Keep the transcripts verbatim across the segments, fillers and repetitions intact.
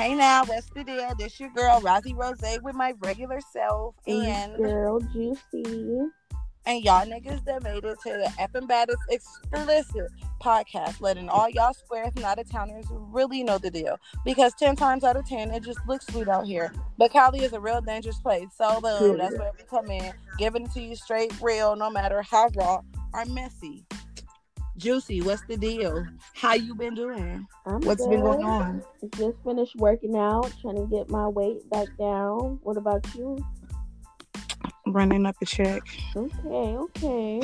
Hey now, what's the deal? This your girl, Rosie Rose, with my regular self. And girl, Juicy. And y'all niggas that made it to the Effing Baddest Explicit podcast, letting all y'all square, if not a towners, really know the deal. Because ten times out of ten, it just looks sweet out here. But Cali is a real dangerous place. So, boom, that's where we come in, giving it to you straight, real, no matter how raw or messy. Juicy, what's the deal? How you been doing? I'm what's good. Been going on? Just finished working out, trying to get my weight back down. What about you? Running up a check. Okay okay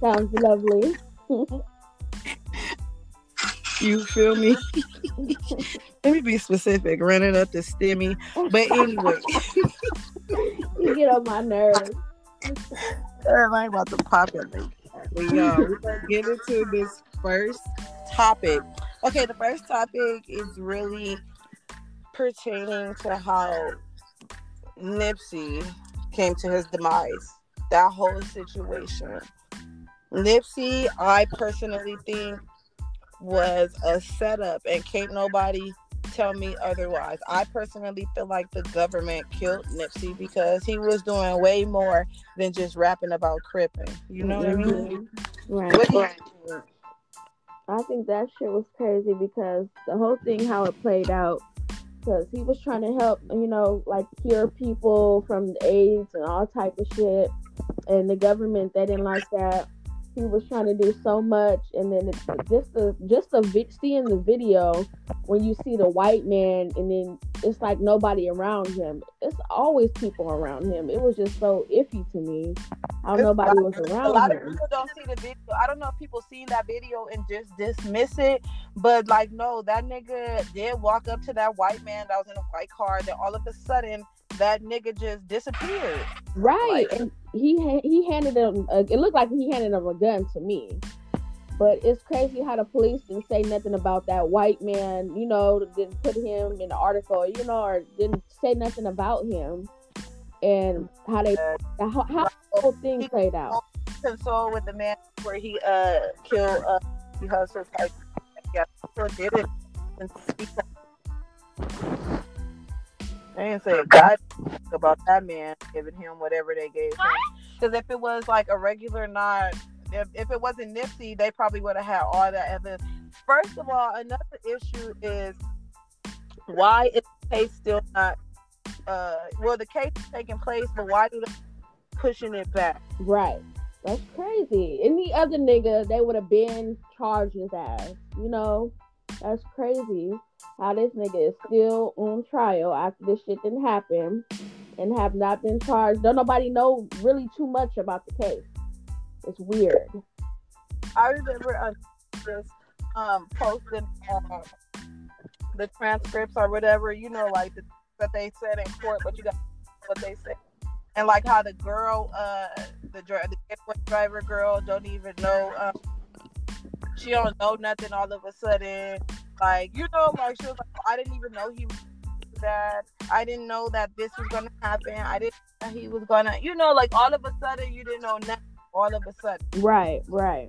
Sounds lovely. You feel me? Let me be specific. Running up the stimmy. But anyway, you get on my nerves. I'm about to pop it. But y'all, we're going to get into this first topic. Okay, the first topic is really pertaining to how Nipsey came to his demise. That whole situation. Nipsey, I personally think, was a setup, and can't nobody tell me otherwise. I personally feel like the government killed Nipsey because he was doing way more than just rapping about cripping. You know mm-hmm. what I mean? Right. What do you think? I think that shit was crazy because the whole thing, how it played out, because he was trying to help, you know, like cure people from AIDS and all type of shit. And the government, they didn't like that. He was trying to do so much, and then it's just the just the vi- seeing the video when you see the white man, and then it's like nobody around him. It's always people around him. It was just so iffy to me how nobody was around him. A lot of people don't see the video. I don't know if people seen that video and just dismiss it, but like no, that nigga did walk up to that white man that was in a white car. Then all of a sudden, that nigga just disappeared. Right, like, and he he handed him. A, it looked like he handed him a gun to me, but it's crazy how the police didn't say nothing about that white man. You know, didn't put him in the article. You know, or didn't say nothing about him, and how they how, how the whole thing played out. Console with the man where he uh killed uh he hustled. Yeah, still did it. They didn't say a god about that man giving him whatever they gave him. Because if it was like a regular, not if, if it wasn't Nipsey, they probably would have had all that evidence. First of all, another issue is why is the case still not? Uh, well, the case is taking place, but why do they pushing it back? Right, that's crazy. Any other nigga, they would have been charged his ass. You know, that's crazy. How this nigga is still on trial after this shit didn't happen and have not been charged. Don't nobody know really too much about the case. It's weird. I remember uh, just um, posting uh, the transcripts or whatever, you know, like the, that they said in court, but you got what they said. And like how the girl, uh, the, the driver girl, don't even know. Um, she don't know nothing all of a sudden. Like, you know, like, she was like, I didn't even know he was that. I didn't know that this was going to happen. I didn't know he was going to, you know, like, all of a sudden, you didn't know nothing. All of a sudden. Right, right.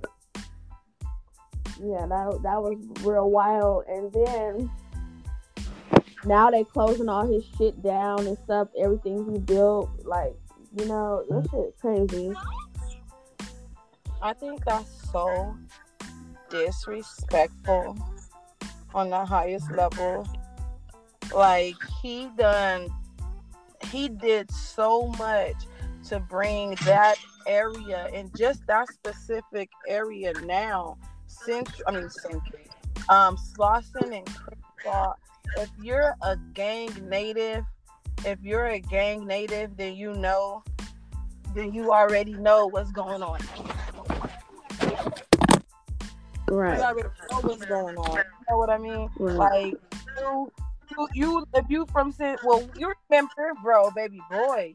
Yeah, that, that was real wild. And then, now they closing all his shit down and stuff, everything he built. Like, you know, that shit crazy. I think that's so disrespectful. On the highest level, like he done, he did so much to bring that area and just that specific area now. Since I mean, since um, Slauson and Crenshaw. If you're a gang native, if you're a gang native, then you know, then you already know what's going on. Right. You already know what's going on. You know what I mean? Right. Like, you, you, you, if you from, well, you remember, bro, baby boy.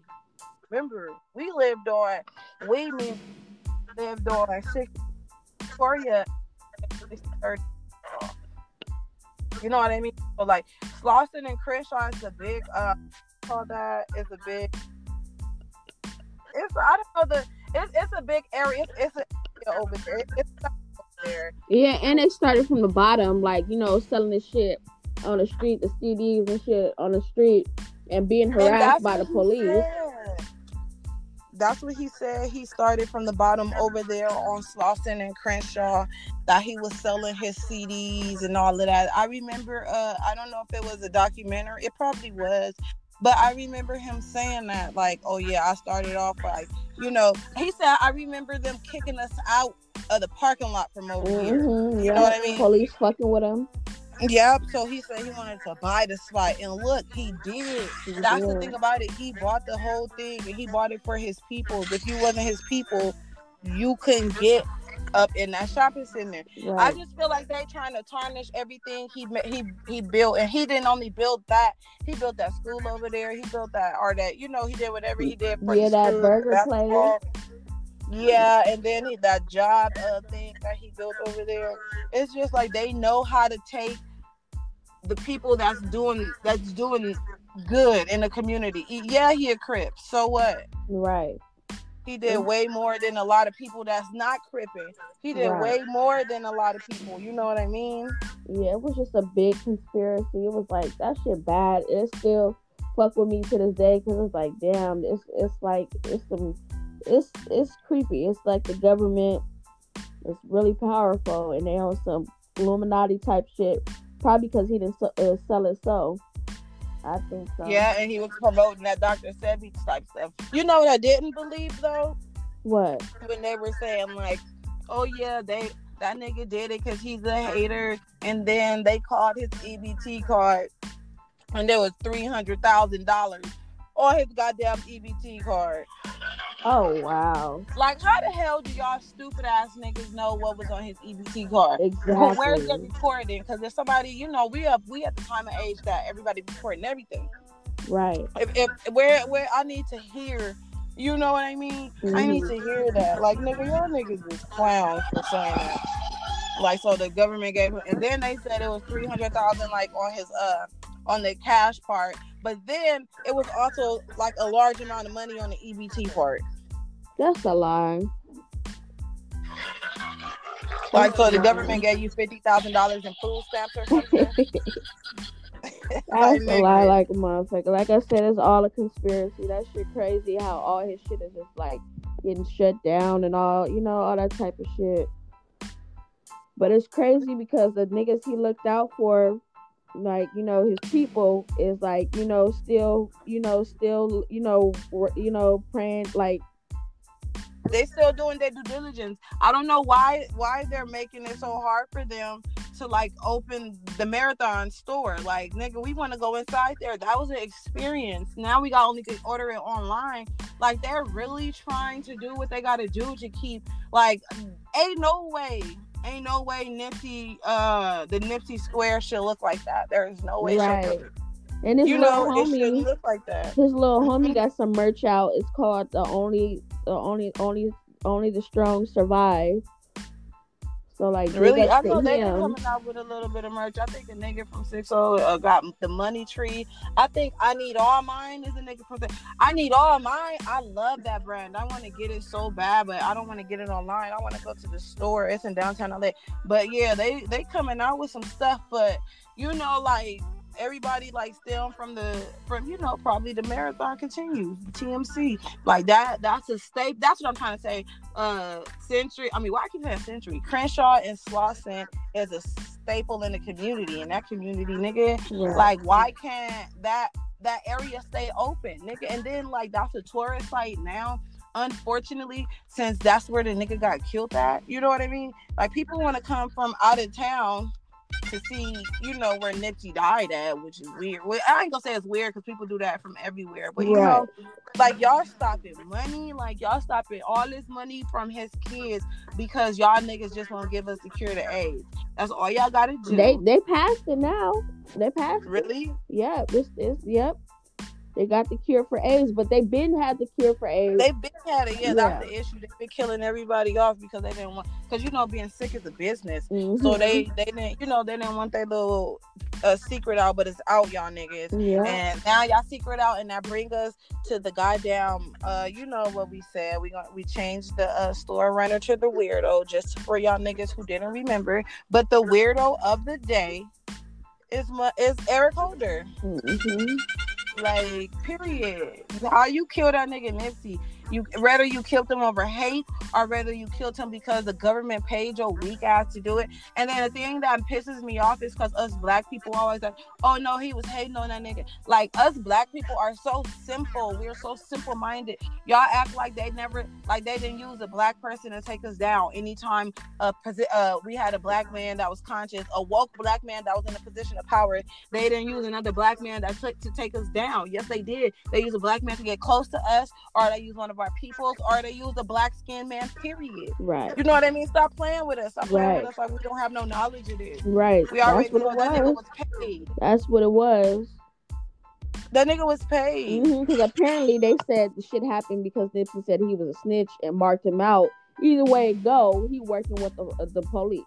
Remember, we lived on, we lived on Victoria. You know what I mean? So, like, Slauson and Crenshaw is a big, uh, all that is a big, it's, I don't know, the, it's, it's a big area. It's, it's a area over there. It's, it's there. Yeah, and they started from the bottom, like, you know, selling this shit on the street, the C Ds and shit on the street, and being harassed and by the police. That's what he said. He started from the bottom over there on Slauson and Crenshaw, that he was selling his C Ds and all of that. I remember, uh, I don't know if it was a documentary. It probably was. But I remember him saying that, like, oh, yeah, I started off like, you know, he said, I remember them kicking us out of the parking lot from over mm-hmm, here. You yeah. know what I mean? Police fucking with him. Yep. So he said he wanted to buy the spot. And look, he did. He That's did. The thing about it. He bought the whole thing, and he bought it for his people. If you wasn't his people, you couldn't get up in that shopping center. Right. I just feel like they trying to tarnish everything he he he built, and he didn't only build that. He built that school over there. He built that or that. You know, he did whatever he did for yeah, the that school, burger place. Yeah, and then he, that job uh, thing that he built over there. It's just like they know how to take the people that's doing that's doing good in the community. Yeah, he a Crip. So what? Right. He did way more than a lot of people that's not Cripping. He did right. way more than a lot of people. You know what I mean? Yeah, it was just a big conspiracy. It was like, that shit bad. It still fuck with me to this day, because it's like, damn, it's it's like, it's some, it's it's creepy. It's like the government is really powerful, and they own some Illuminati type shit. Probably because he didn't uh, sell it so. I think so. Yeah, and he was promoting that Doctor Sebi type stuff. You know what I didn't believe, though? What? When they were saying, like, oh, yeah, they that nigga did it because he's a hater. And then they called his E B T card, and there was three hundred thousand dollars on his goddamn E B T card. Oh, wow. Like, how the hell do y'all stupid-ass niggas know what was on his E B T card? Exactly. Well, where's the recording? Because if somebody, you know, we up, we at the time of age that everybody recording everything. Right. If, if where, where I need to hear, you know what I mean? Mm-hmm. I need to hear that. Like, nigga, y'all niggas is clowns for saying that. Like, so the government gave him, and then they said it was three hundred thousand dollars, like, on his, uh, on the cash part. But then it was also, like, a large amount of money on the E B T part. That's a lie. Like, so the government gave you fifty thousand dollars in food stamps or something? That's like, a lie like a motherfucker. Like I said, it's all a conspiracy. That shit crazy how all his shit is just, like, getting shut down and all, you know, all that type of shit. But it's crazy because the niggas he looked out for, like, you know, his people is, like, you know, still, you know, still, you know, you know, praying, like, they still doing their due diligence. I don't know why why they're making it so hard for them to, like, open the Marathon store. Like, nigga, we want to go inside there. That was an experience. Now we got only to order it online. Like, they're really trying to do what they got to do to keep, like, ain't no way. Ain't no way Nipsey, uh, the Nipsey Square should look like that. There is no way. Right. It should look. And his you little know, homie, it should look like that. His little homie got some merch out. It's called the only, the only, only, only the strong survive. So like, really, I know they're coming out with a little bit of merch. I think a nigga from six oh uh, got the money tree. I think I need all mine is a nigga from. I need all mine. I love that brand. I want to get it so bad, but I don't want to get it online. I want to go to the store. It's in downtown L A. But yeah, they they coming out with some stuff. But you know, like everybody, like still from the from you know probably the Marathon continues, T M C, like that. That's a staple. That's what I'm trying to say. Uh, Century. I mean, why I keep saying Century? Crenshaw and Slauson is a staple in the community. In that community, nigga, yeah. Like, why can't that that area stay open, nigga? And then like that's a tourist site now. Unfortunately, since that's where the nigga got killed at, you know what I mean? Like people want to come from out of town to see, you know, where Nipsey died at, which is weird. Well, I ain't gonna say it's weird because people do that from everywhere, but you right. know, like y'all stopping money, like y'all stopping all this money from his kids because y'all niggas just won't give us the cure to AIDS. That's all y'all gotta do. They they passed it now. They passed really? It. Yeah, this is yep. They got the cure for AIDS, but they been had the cure for AIDS. They been had it, yeah, yeah. That's the issue. They been killing everybody off because they didn't want, because you know, being sick is a business. Mm-hmm. So they, they didn't, you know, they didn't want their little uh, secret out, but it's out, y'all niggas. Yeah. And now y'all secret out, and that bring us to the goddamn, uh, you know what we said? We gonna, we changed the uh, store runner to the weirdo, just for y'all niggas who didn't remember. But the weirdo of the day is my is Eric Holder. Mm-hmm. Like, period. How you kill that nigga Nipsey? You rather you killed him over hate, or rather you killed him because the government paid your weak ass to do it. And then the thing that pisses me off is because us black people always like, oh no, he was hating on that nigga. Like, us black people are so simple. We're so simple minded. Y'all act like they never, like they didn't use a black person to take us down. Anytime a posi- uh, we had a black man that was conscious, a woke black man that was in a position of power, they didn't use another black man that took to take us down. Yes, they did. They used a black man to get close to us, or they used one of our peoples, or they use a black skinned man, period. Right. You know what I mean? Stop playing with us. Stop playing right. with us like we don't have no knowledge of this. Right. We already know that nigga was paid. That's what it was. That nigga was paid. Because mm-hmm, apparently they said the shit happened because Nipsey said he was a snitch and marked him out. Either way it go, he working with the, uh, the police.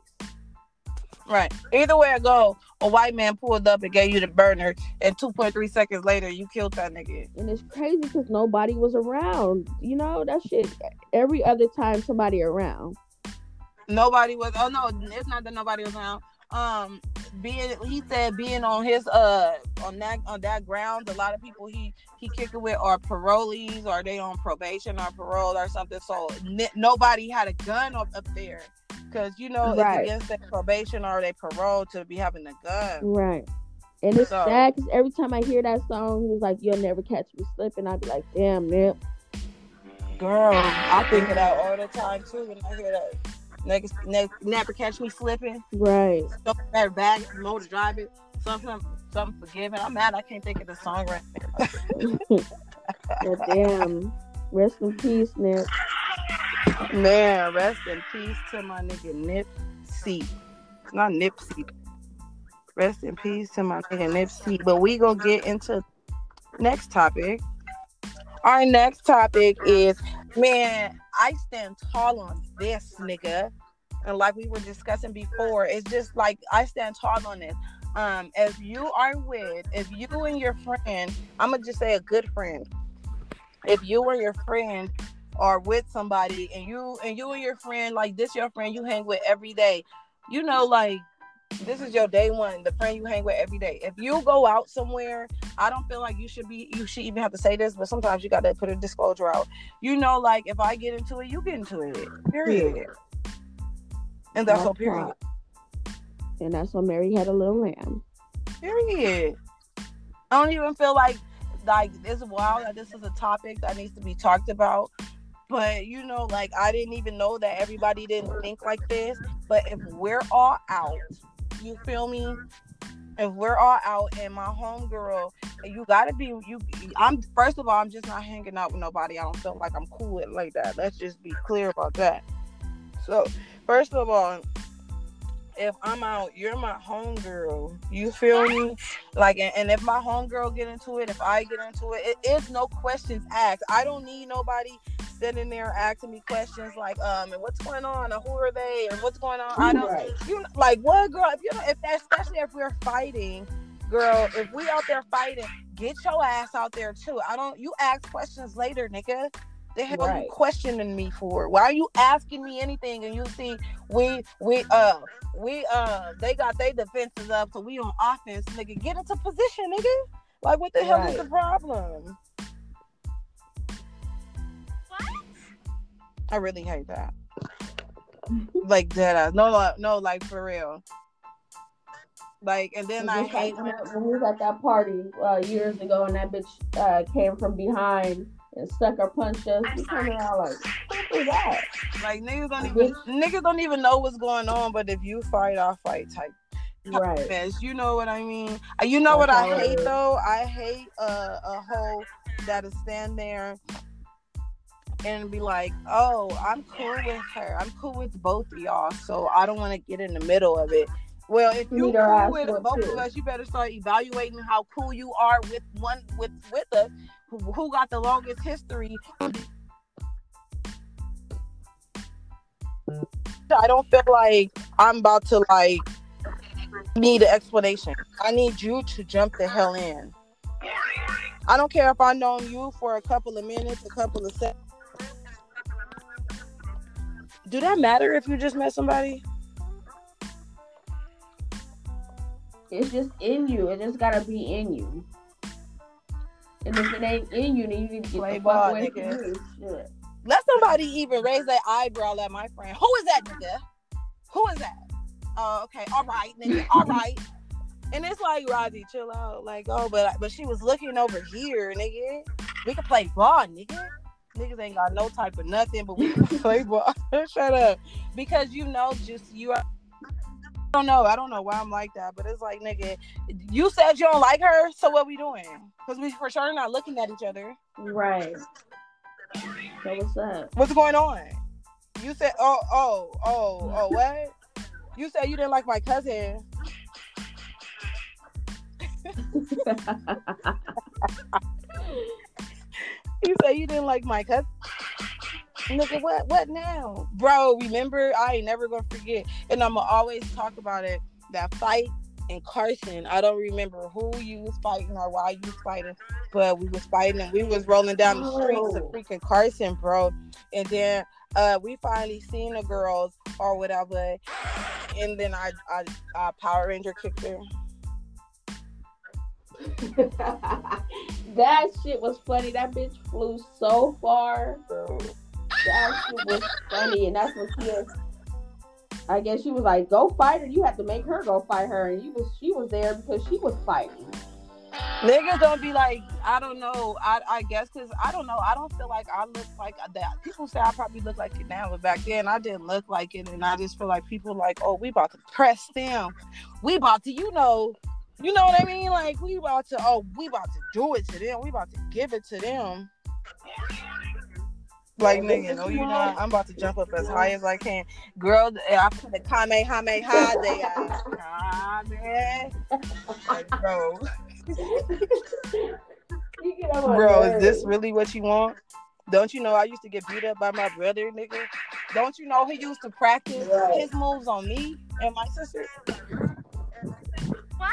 Right. Either way it go, a white man pulled up and gave you the burner, and two point three seconds later, you killed that nigga. And it's crazy because nobody was around. You know, that shit, every other time, somebody around. Nobody was, oh no, it's not that nobody was around. Um, being, he said being on his, uh, on that, on that ground, a lot of people he, he kicked it with are parolees, or they on probation or parole or something. So n- nobody had a gun up, up there. Because, you know, right. it's against their probation or their parole to be having a gun. Right. And it's so sad because every time I hear that song, he was like, you'll never catch me slipping. I'd be like, damn, Nip. Girl, I think of that all the time, too, when I hear that. Never, never, never catch me slipping. Right. Something that bag, low to drive it. Something, something forgiving. I'm mad I can't think of the song right now. But damn. Rest in peace, Nip. Man, rest in peace to my nigga Nipsey. It's not Nipsey. Rest in peace to my nigga Nipsey. But we gonna get into next topic. Our next topic is, man, I stand tall on this, nigga. And like we were discussing before, it's just like I stand tall on this. Um, if you are with, if you and your friend, I'm gonna just say a good friend. If you or your friend or with somebody, and you and you and your friend, like this your friend you hang with every day, you know, like this is your day one, the friend you hang with every day. If you go out somewhere, I don't feel like you should be, you should even have to say this, but sometimes you got to put a disclosure out. You know, like if I get into it, you get into it, period. Yeah. And that's, that's all, period. Hot. And that's when Mary had a little lamb. Period. I don't even feel like, like it's wild that this is a topic that needs to be talked about. But, you know, like, I didn't even know that everybody didn't think like this. But if we're all out, you feel me? If we're all out and my homegirl, you gotta be, you, I'm, first of all, I'm just not hanging out with nobody. I don't feel like I'm cool with like that. Let's just be clear about that. So, first of all, if I'm out, you're my homegirl. You feel me? Like, and, and if my homegirl get into it, if I get into it, it is no questions asked. I don't need nobody sitting there asking me questions like, um, and what's going on, or who are they, or what's going on. I don't, right. you like, what, girl? If you don't, if especially if we're fighting, girl, if we out there fighting, get your ass out there too. I don't. You ask questions later, nigga. The hell right. are you questioning me for? Why are you asking me anything? And you see, we we uh we uh they got their defenses up, so we on offense, nigga. Get into position, nigga. Like, what the right. hell is the problem? I really hate that. Like, dead ass. No, no, no, like, for real. Like, and then I hate... Like, when we was at that party uh, years ago, and that bitch uh, came from behind and sucker punched us, we came around like, what is that? Like, niggas don't even niggas don't even know what's going on, but if you fight, I'll fight type. Right. Mess. You know what I mean? You know That's what I hate, is. though? I hate uh, a hoe that'll stand there and be like, oh, I'm cool with her. I'm cool with both of y'all, so I don't want to get in the middle of it. Well, if you're cool with both too. of us, you better start evaluating how cool you are with one with with us. Who, who got the longest history? I don't feel like I'm about to like need an explanation. I need you to jump the hell in. I don't care if I've known you for a couple of minutes, a couple of seconds. Do that matter if you just met somebody? It's just in you. It just gotta be in you. And if it ain't in you, then you need to get Play the ball, fuck away from me. Shit. Let somebody even raise their eyebrow at my friend. Who is that nigga? Who is that? Oh, okay. All right, nigga. All right. And it's like, Rozzy, chill out. Like, oh, but but she was looking over here, nigga. We can play ball, nigga. Niggas ain't got no type of nothing, but we can play ball. Shut up. Because you know, just you are. I don't know. I don't know why I'm like that, but it's like, nigga, you said you don't like her, so what we doing? Because we for sure not looking at each other. Right. So what's up? What's going on? You said, oh, oh, oh, oh, what? You said you didn't like my cousin. You said you didn't like my cousin. Nigga, what what now? Bro, remember, I ain't never gonna forget. And I'ma always talk about it, that fight in Carson. I don't remember who you was fighting or why you was fighting, but we was fighting and we was rolling down the streets of freaking Carson, bro. And then uh, we finally seen the girls or whatever. And then I, I, I Power Ranger kicked her. That shit was funny. That bitch flew so far, bro. That shit was funny, and that's what she was. I guess she was like, go fight her. You have to make her go fight her, and you was she was there because she was fighting. Niggas don't be like, I don't know. I I guess because I don't know. I don't feel like I look like that. People say I probably look like it now, but back then I didn't look like it, and I just feel like people like, oh, we about to press them. We about to, you know, you know what I mean? Like we about to, oh, we about to do it to them. We about to give it to them. Like, nigga, no, you know, I'm about to jump up as high as I can. Girl, I put the Kamehameha day out. Ah, man. Like, bro. Bro, is this really what you want? Don't you know I used to get beat up by my brother, nigga? Don't you know he used to practice right. his moves on me and my sister? What?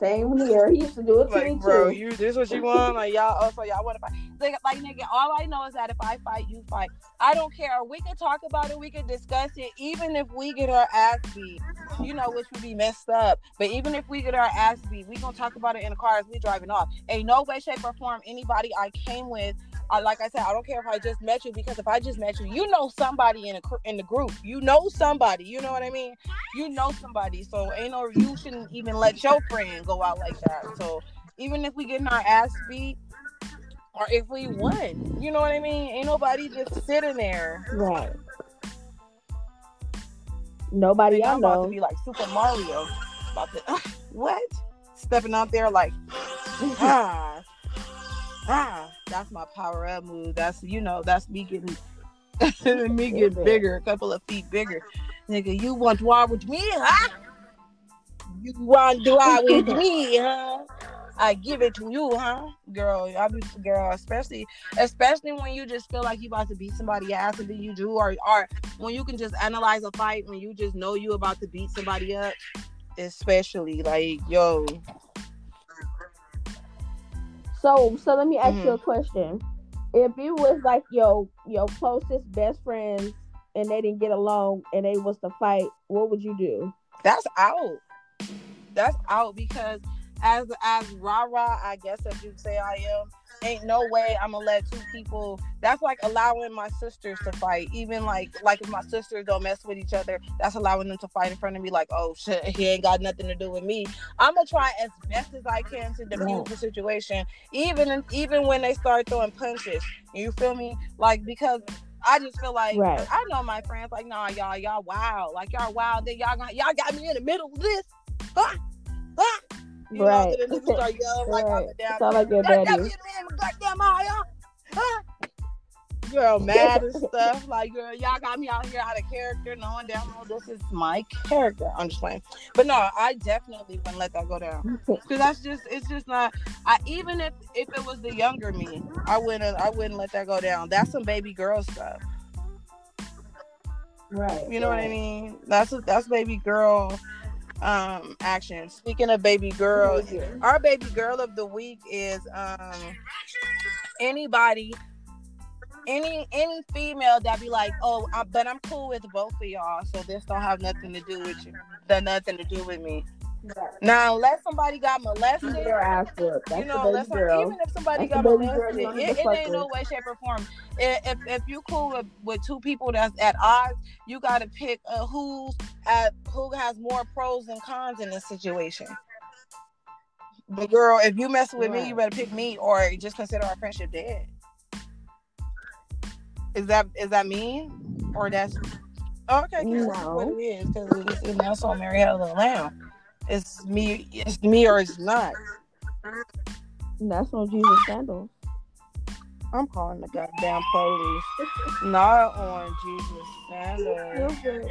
Same here. He used to do it to like, me too. Bro, you, this what you want? Like, y'all, oh, so y'all want to fight. Like, like, nigga, all I know is that if I fight, you fight. I don't care. We can talk about it. We can discuss it. Even if we get our ass beat, you know, which would be messed up. But even if we get our ass beat, we going to talk about it in the car as we driving off. Ain't no way, shape, or form anybody I came with. I, like I said, I don't care if I just met you, because if I just met you, you know somebody in a, in the group. You know somebody. You know what I mean? You know somebody. So ain't no, you shouldn't even let your friend go out like that. So even if we getting our ass beat, or if we won, you know what I mean? Ain't nobody just sitting there. Right. Nobody I know. I'm about to be like Super Mario. About to, uh, what? Stepping out there like, ah, ah. That's my power up move. That's, you know, that's me getting me getting bigger, a couple of feet bigger. Nigga, you want to walk with me, huh? You want to walk with me, huh? I give it to you, huh? Girl, I be girl, especially especially when you just feel like you about to beat somebody ass, and then you do, or or when you can just analyze a fight, when you just know you about to beat somebody up, especially like, yo. So, so let me ask mm-hmm. you a question. If it was like your your closest best friends and they didn't get along and they was to fight, what would you do? That's out. That's out because as as rah rah, I guess if you say I am, ain't no way I'm gonna let two people. That's like allowing my sisters to fight. Even like like if my sisters don't mess with each other, that's allowing them to fight in front of me. Like, oh shit, he ain't got nothing to do with me. I'm gonna try as best as I can to defuse the situation. Even even when they start throwing punches, you feel me? Like because. I just feel like right. I know my friends like, nah, y'all, y'all wild, like y'all wild. Then y'all got y'all got me in the middle of this. Ah, ah. You right. know, the niggas start yelling right. like I'm a damn. Sound like your daddy. Girl, mad and stuff. Like, girl, y'all got me out here out of character, knowing down low this is my character. I'm just playing, but no, I definitely wouldn't let that go down because that's just it's just not. I even if if it was the younger me, I wouldn't I wouldn't let that go down. That's some baby girl stuff, right? You know right. what I mean? That's that's baby girl um action. Speaking of baby girls, yeah. Our baby girl of the week is um anybody. Any any female that be like, oh, I, but I'm cool with both of y'all, so this don't have nothing to do with you. That nothing to do with me. Now, unless somebody got molested, you know, unless somebody, even if somebody that's got molested, girl, it, it ain't no way, shape, or form. If if, if you cool with, with two people that's at odds, you got to pick uh, who's at who has more pros and cons in this situation. But girl, if you mess with right. me, you better pick me, or just consider our friendship dead. Is that is that mean, or that's okay? No. That's what it is, because it's, it's now so Mariella Lamb. It's me, it's me, or it's not. That's no Jesus sandals. I'm calling the goddamn police. Not on Jesus sandals. Okay.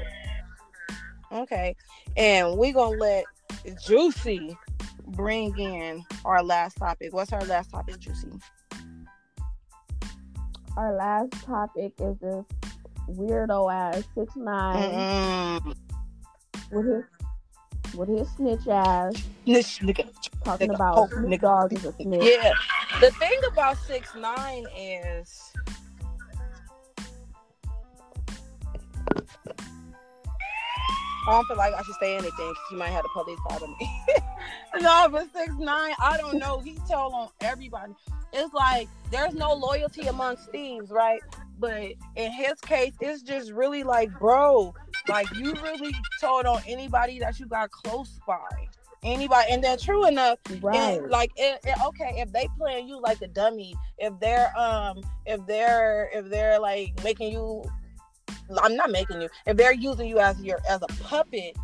okay, and we gonna let Juicy bring in our last topic. What's our last topic, Juicy? Our last topic is this weirdo ass six nine mm. with his with his snitch ass snitch, nigga, talking nigga, about Snoop oh, Dogg is a snitch. Yeah, the thing about six nine is I don't feel like I should say anything because he might have the police follow me. No, but six nine, I don't know. He tell on everybody. It's like there's no loyalty amongst thieves, right? But in his case, it's just really like, bro, like you really told on anybody that you got close by. Anybody, and then true enough, right? And like, it, it, okay, if they playing you like a dummy, if they're um, if they're if they're like making you. I'm not making you. If they're using you as your as a puppet,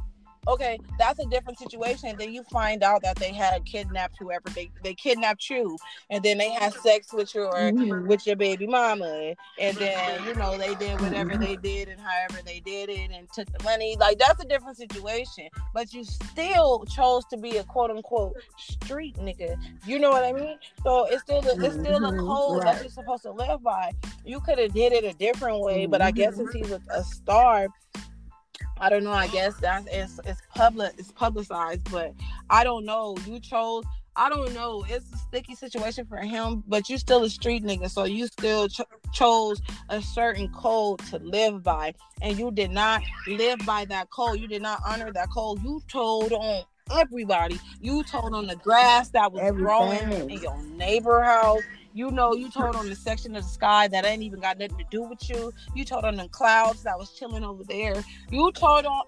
okay, that's a different situation. Then you find out that they had kidnapped whoever they they kidnapped you, and then they had sex with your mm-hmm. with your baby mama, and then you know they did whatever mm-hmm. they did and however they did it and took the money. Like that's a different situation. But you still chose to be a quote unquote street nigga. You know what I mean? So it's still a, it's still a code right. that you're supposed to live by. You could have did it a different way, but I guess since he's a, a star. I don't know. I guess that's it's, it's public. It's publicized, but I don't know. You chose. I don't know. It's a sticky situation for him, but you still a street nigga, so you still ch- chose a certain code to live by, and you did not live by that code. You did not honor that code. You told on everybody. You told on the grass that was Everything. growing in your neighbor house. You know, you told on the section of the sky that ain't even got nothing to do with you. You told on the clouds that was chilling over there. You told on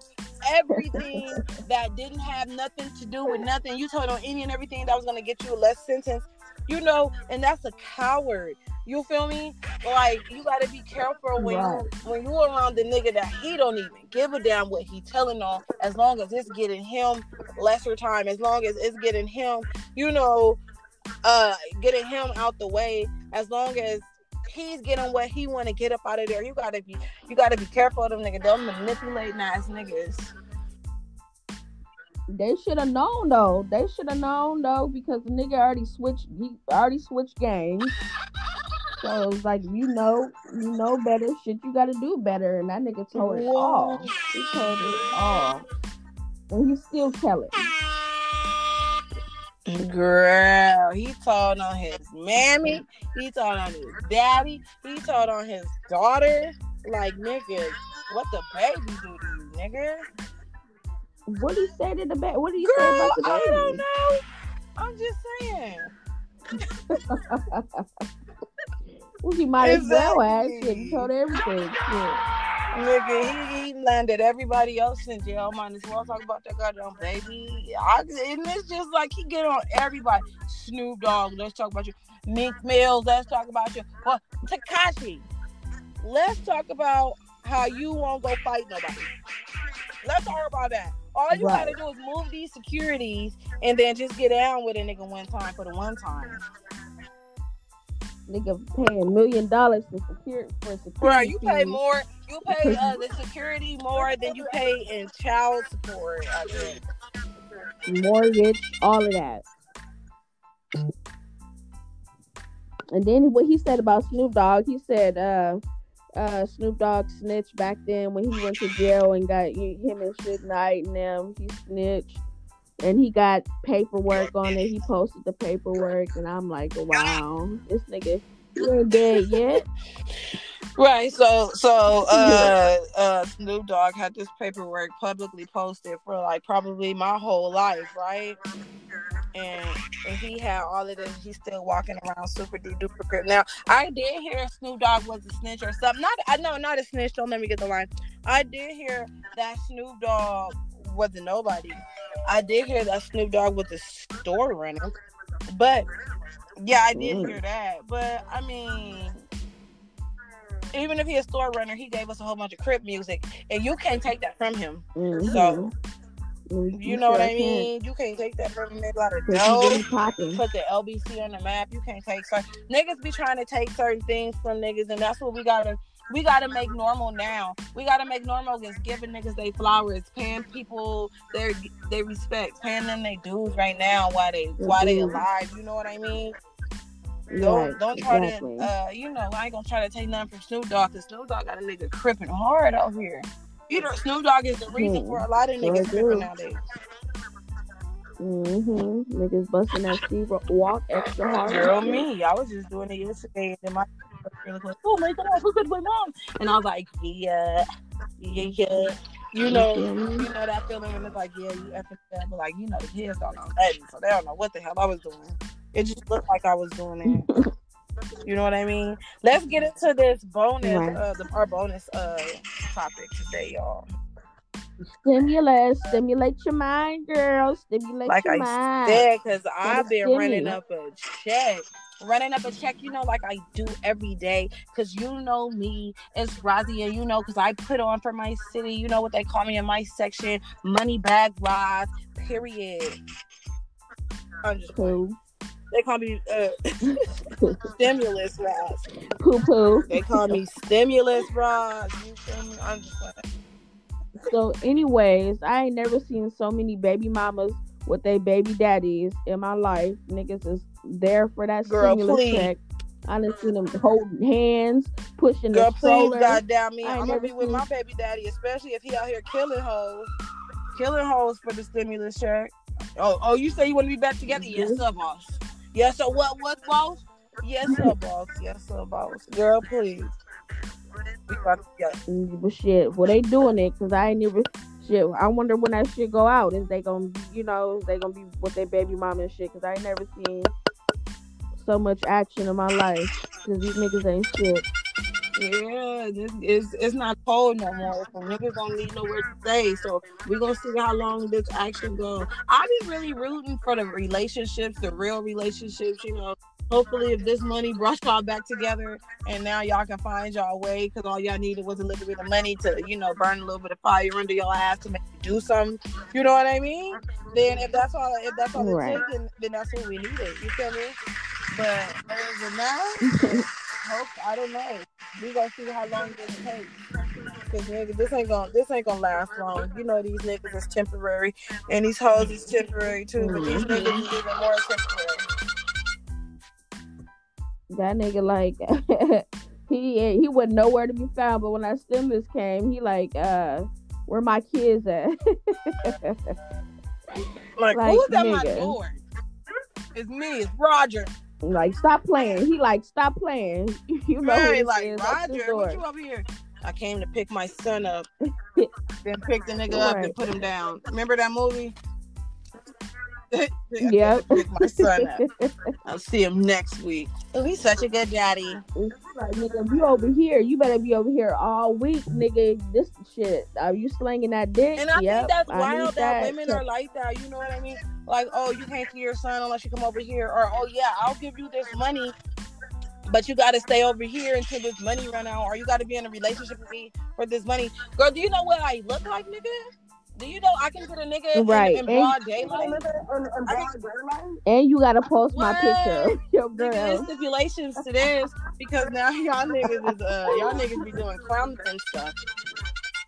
everything that didn't have nothing to do with nothing. You told on any and everything that was going to get you a less sentence. You know, and that's a coward. You feel me? Like, you got to be careful when, right. you, when you're around the nigga that he don't even give a damn what he telling on, as long as it's getting him lesser time, as long as it's getting him, you know, uh getting him out the way, as long as he's getting what he want to get up out of there. You gotta be you gotta be careful of them niggas. Them manipulating ass niggas. They should have known though. They should have known though because the nigga already switched he already switched games. So it was like you know, you know better shit, you gotta do better. And that nigga told it all. He told it all. And he still tell it. Girl, he told on his mammy, he told on his daddy, he told on his daughter. Like, nigga, what the baby do to you, nigga? What do you say to the baby? What do you Girl, say about the baby? I don't know. I'm just saying. Well, you might exactly. as well ask shit. You told everything. Yeah. Nigga, he, he landed everybody else in jail. Might as well talk about that goddamn baby. I, and it's just like he get on everybody. Snoop Dogg, let's talk about you. Meek Mill, let's talk about you. Well, Tekashi, let's talk about how you won't go fight nobody. Let's talk about that. All you right. gotta do is move these securities and then just get down with a nigga one time for the one time. Nigga paying million dollars for security. For security. Right, you pay more. You pay uh, the security more than you pay in child support. I think. Mortgage, all of that. And then what he said about Snoop Dogg, he said uh, uh, Snoop Dogg snitched back then when he went to jail and got him and six nine and them. He snitched. And he got paperwork on it. He posted the paperwork, and I'm like, wow, this nigga, you ain't dead yet. Right, so so uh, uh, Snoop Dogg had this paperwork publicly posted for like probably my whole life, right? And, and he had all of this. He's still walking around super duper. Now, I did hear Snoop Dogg was a snitch or something. Not, I no, not a snitch. Don't let me get the line. I did hear that Snoop Dogg was a nobody. I did hear that Snoop Dogg was a store runner. But yeah, I did mm. hear that. But I mean, even if he's a store runner, he gave us a whole bunch of Crip music, and you can't take that from him. Mm-hmm. So, mm-hmm. you know sure what I mean? Can. You can't take that from him. They got a dope, put the L B C on the map. You can't take certain niggas be trying to take certain things from niggas, and that's what we gotta we gotta make normal now. We gotta make normal is giving niggas they flowers, paying people their their respect, paying them their dues right now while they mm-hmm. while they alive. You know what I mean? Don't right, don't try exactly. to uh, you know, I ain't gonna try to take nothing from Snoop Dogg, cause Snoop Dogg got a nigga cripping hard out here. You know, Snoop Dogg is the reason mm, for a lot of sure niggas cripping nowadays. Mm-hmm. Niggas busting that Steve walk extra hard. Girl, me, I was just doing it yesterday, and my really like, oh my god, what's going on? And I was like, yeah, yeah, yeah. You know, mm-hmm. you know that feeling when it's like, yeah, you effing that, but like, you know, the kids don't know nothing, so they don't know what the hell I was doing. It just looked like I was doing it. You know what I mean? Let's get into this bonus, right. uh, the, our bonus uh, topic today, y'all. Stimulate, stimulate your mind, girl. Stimulate like your I mind. Like I said, because I've been stimulate. running up a check. Running up a check, you know, like I do every day. Because you know me, it's Razia, you know, because I put on for my city. You know what they call me in my section? Money bag rise, period. I'm just cool. They call me uh, stimulus rods. Poo poo. They call me stimulus rods. You feel me? I'm just like. So, anyways, I ain't never seen so many baby mamas with their baby daddies in my life. Niggas is there for that girl, stimulus please. check. I done seen them holding hands, pushing girl, the stroller. Girl, please, goddamn me! I'm gonna be with my baby daddy, especially if he out here killing hoes, killing hoes for the stimulus check. Oh, oh, you say you want to be back together? Yes, sir, boss. Yes, sir. What, what, boss? Yes, sir, boss. Yes, sir, boss. Girl, please. But shit, well, they doing it because I ain't even shit. I wonder when that shit go out. Is they gonna, you know, they gonna be with their baby mama and shit? Because I ain't never seen so much action in my life. Because these niggas ain't shit. Yeah, this is it's not cold no more. So niggas don't need nowhere to stay. So we gonna see how long this action goes. I be really rooting for the relationships, the real relationships. You know, hopefully if this money brought y'all back together, and now y'all can find y'all way, because all y'all needed was a little bit of money to, you know, burn a little bit of fire under y'all ass to make you do something. You know what I mean? Then if that's all, if that's all right. it takes, then, then that's what we needed. You feel me? But other than that. Hope, I don't know. We gonna see how long this takes. Cause nigga, this ain't gonna this ain't gonna last long. You know these niggas is temporary, and these hoes is temporary too. But these niggas is even more temporary. That nigga like he he was nowhere to be found. But when that stimulus came, he like, uh, where my kids at? like, like who's at my door? It's me. It's Roger. Like, stop playing. He like, stop playing. You know, right, like, Roger, what you over here? I came to pick my son up, then pick the nigga right. up and put him down. Remember that movie? Yeah. Pick my son up. I'll see him next week. Oh, he's such a good daddy. Like, nigga, if you over here, you better be over here all week, nigga. This shit. Are you slinging that dick? And I yep, think that's wild that, that women are like that. You know what I mean? Like, oh, you can't see your son unless you come over here. Or, oh, yeah, I'll give you this money, but you got to stay over here until this money run out. Or you got to be in a relationship with me for this money. Girl, do you know what I look like, nigga? Do you know I can put a nigga right. in, in broad daylight? And you got to post what? my picture of your girl. There's stipulations to this because now y'all niggas, is, uh, y'all niggas be doing clowns and stuff.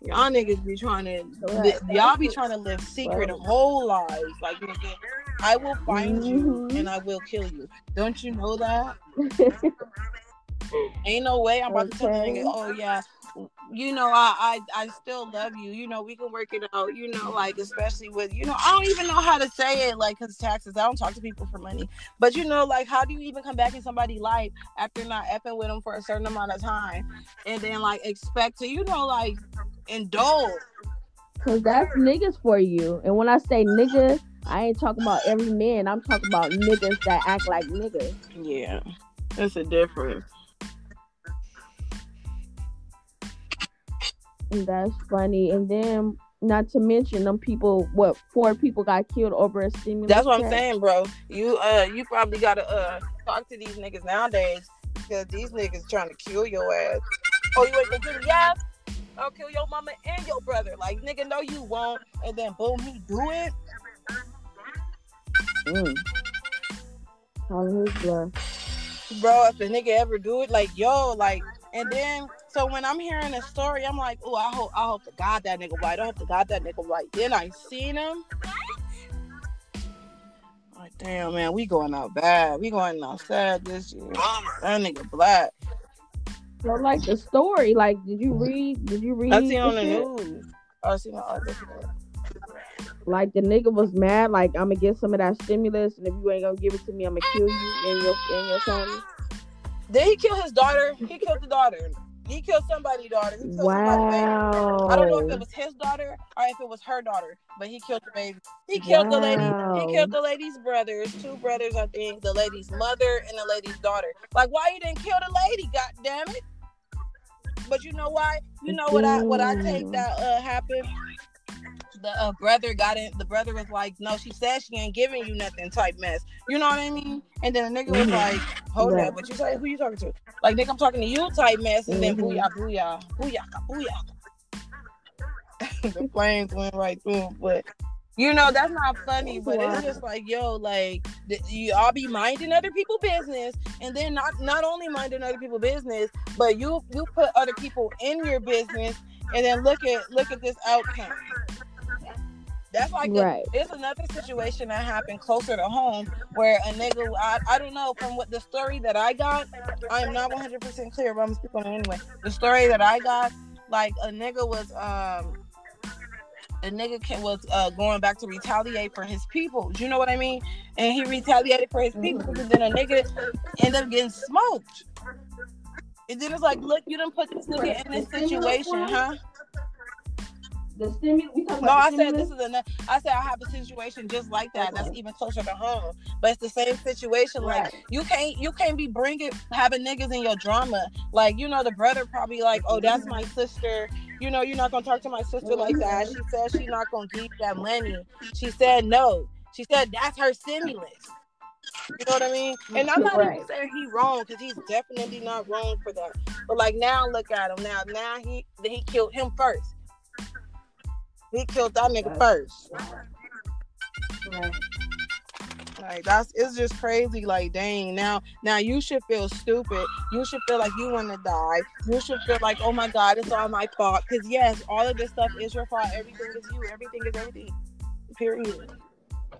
Y'all niggas be trying to, li- y'all be trying to live secret right. whole lives. Like, nigga, I will find mm-hmm. you and I will kill you. Don't you know that? Ain't no way I'm about okay. to tell you, nigga, oh yeah, you know, I, I I still love you. You know, we can work it out. You know, like, especially with, you know, I don't even know how to say it, like, because taxes, I don't talk to people for money. But, you know, like, how do you even come back in somebody's life after not effing with them for a certain amount of time and then, like, expect to, you know, like, indulge? Because that's niggas for you. And when I say niggas, I ain't talking about every man. I'm talking about niggas that act like niggas. Yeah, that's a difference. That's funny. And then, not to mention them people, what, four people got killed over a stimulus. That's what check. I'm saying, bro. You uh, you probably got to uh talk to these niggas nowadays because these niggas trying to kill your ass. Oh, you ain't going to do yeah? I'll kill your mama and your brother. Like, nigga, no, you won't. And then, boom, he do it. Mm. Bro, if the nigga ever do it, like, yo, like, and then, so when I'm hearing a story, I'm like, oh, I hope, I hope to God that nigga white. I hope to God that nigga white. Then I seen him. Like, damn, man, we going out bad. We going out sad this year. Bummer. That nigga black. So, like, the story, like, did you read? Did you read? I seen on the news. I seen on article. Like, the nigga was mad. Like, I'm gonna get some of that stimulus, and if you ain't gonna give it to me, I'm gonna kill you and your and your family. Did he kill his daughter? He killed the daughter. He killed somebody's daughter. He killed wow. Somebody's I don't know if it was his daughter or if it was her daughter, but he killed the baby. He killed wow. the lady. He killed the lady's brothers. Two brothers, I think. The lady's mother and the lady's daughter. Like, why you didn't kill the lady? God damn it! But you know why? You know what I what I take that uh, happened. The uh, brother got in. The brother was like, "No, she said she ain't giving you nothing." Type mess. You know what I mean? And then the nigga was like, "Hold yeah. up, but you say who you talking to?" Like, nigga, I'm talking to you. Type mess. And then booyah, booyah, booyah, booyah. The planes went right through. But you know that's not funny. But it's just like, yo, like th- you all be minding other people's business, and then not not only minding other people's business, but you you put other people in your business, and then look at look at this outcome. That's like right. a, there's another situation that happened closer to home where a nigga I, I don't know from what the story that I got I am not one hundred percent clear, but I'm speaking on it anyway. The story that I got, like a nigga was um a nigga came, was uh, going back to retaliate for his people. You know what I mean? And he retaliated for his people, mm-hmm. and then a nigga ended up getting smoked. And then it's like, look, you done put this nigga in this situation, huh? The stimulus, we talking no, about I stimulus? said this is another. I said I have a situation just like that. Okay. That's even closer to home, but it's the same situation. Right. Like you can't, you can't be bringing having niggas in your drama. Like you know, the brother probably like, oh, that's my sister. You know, you're not gonna talk to my sister like that. She said she's not gonna give that money. She said no. She said that's her stimulus. You know what I mean? And I'm not right. even saying he wrong because he's definitely not wrong for that. But like now, look at him now. Now he he killed him first. He killed that nigga first. Right. Like that's it's just crazy. Like dang, now now you should feel stupid. You should feel like you want to die. You should feel like oh my god, it's all my fault. Cause yes, all of this stuff is your fault. Everything is you. Everything is everything. Period.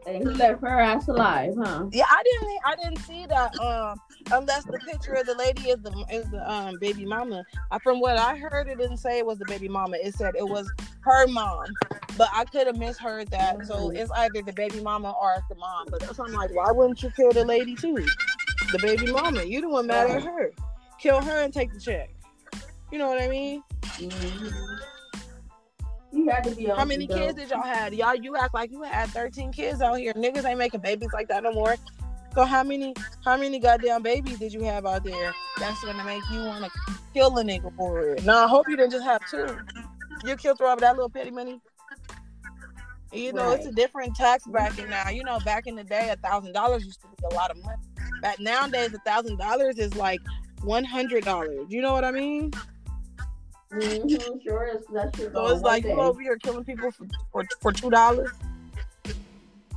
And he left her ass alive, huh? Yeah, I didn't I didn't see that. Um, unless the picture of the lady is the is the um baby mama. I, from what I heard, it didn't say it was the baby mama. It said it was her mom, but I could have misheard that. So it's either the baby mama or it's the mom. But that's why I'm like, why wouldn't you kill the lady too? The baby mama, you the one mad at her. Kill her and take the check. You know what I mean? Mm-hmm. You had to be How many though. kids did y'all have? Y'all, you act like you had thirteen kids out here. Niggas ain't making babies like that no more. So how many, how many goddamn babies did you have out there? That's gonna make you wanna kill a nigga for it. Now I hope you didn't just have two. You killed through all that little petty money. You know right. It's a different tax bracket now. You know back in the day, a thousand dollars used to be a lot of money. But nowadays, a thousand dollars is like one hundred dollars. You know what I mean? Mm-hmm, sure is. That's so it's like day. You over here killing people for for, for two dollars.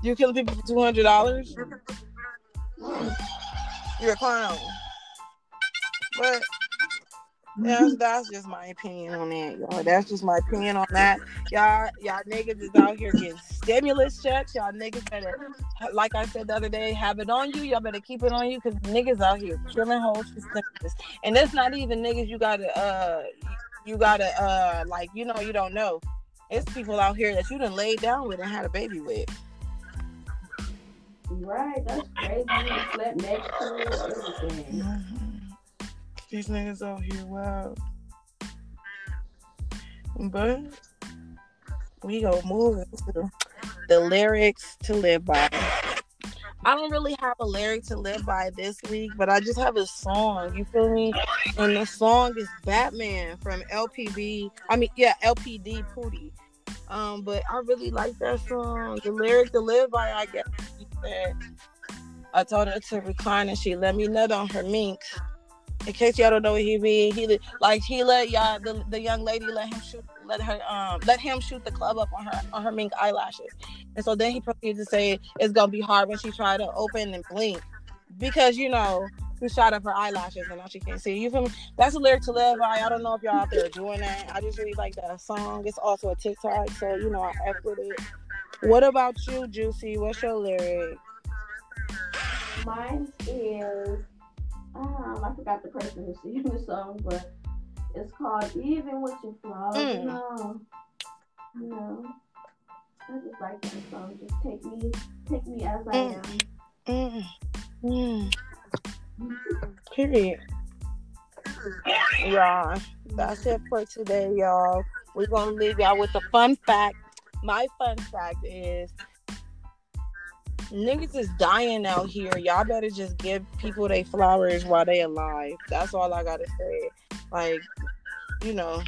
You killing people for two hundred dollars. You're a clown. But yeah, that's just my opinion on that, y'all. That's just my opinion on that, y'all. Y'all niggas is out here getting stimulus checks. Y'all niggas better, like I said the other day, have it on you. Y'all better keep it on you because niggas out here killing hoes for stimulus, and it's not even niggas you gotta uh. you gotta uh like, you know, you don't know. It's people out here that you done laid down with and had a baby with. Right, that's crazy. You slept next to everything. Mm-hmm. These niggas out here, wow. But we gonna move into the lyrics to live by. I don't really have a lyric to live by this week, but I just have a song. You feel me? And the song is Batman from L P B. I mean, yeah, L P D Pootie. Um, but I really like that song. The lyric to live by, I guess, she said, I told her to recline and she let me nut on her mink. In case y'all don't know what he mean, he like he let y'all the, the young lady let him shoot let her um let him shoot the club up on her on her mink eyelashes. And so then he proceeds to say it's gonna be hard when she tried to open and blink because you know he shot up her eyelashes and now she can't see. You feel me? That's a lyric to live by. I don't know if y'all out there are doing that. I just really like that song. It's also a TikTok, so you know I F with it. What about you, Juicy? What's your lyric? Mine is. Um, I forgot the person who singing the song, but it's called Even With Your Flaws. Mm. No, no, I just like that song. Just take me, take me as I mm. am. Mm. Mm. Mm. Period. Yeah, that's it for today, y'all. We're gonna leave y'all with a fun fact. My fun fact is. Niggas is dying out here. Y'all better just give people their flowers while they alive. That's all I gotta say. Like, you know,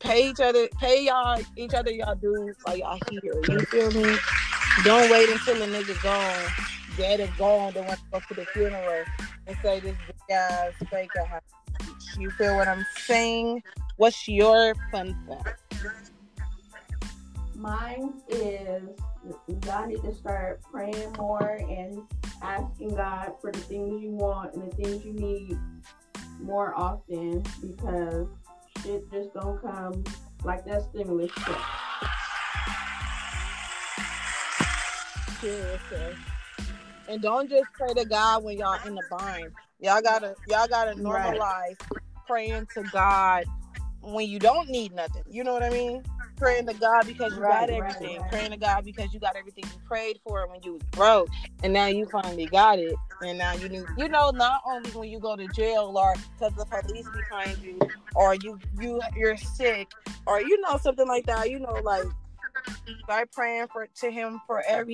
pay each other, pay y'all, each other y'all dudes while y'all here. You feel me? Don't wait until a nigga gone, dead and gone, they want to go to the funeral and say this guy's fake out. You feel what I'm saying? What's your fun fact? Mine is y'all need to start praying more and asking God for the things you want and the things you need more often because shit just don't come like that stimulus check. Seriously. And don't just pray to God when y'all in the bind. Y'all gotta y'all gotta normalize right. praying to God when you don't need nothing. You know what I mean? Praying to God because you right, got everything. Right, right. Praying to God because you got everything you prayed for when you was broke, and now you finally got it. And now you need, you know, not only when you go to jail or because the police behind you, or you you you're sick, or you know something like that. You know, like by praying for to Him for everything.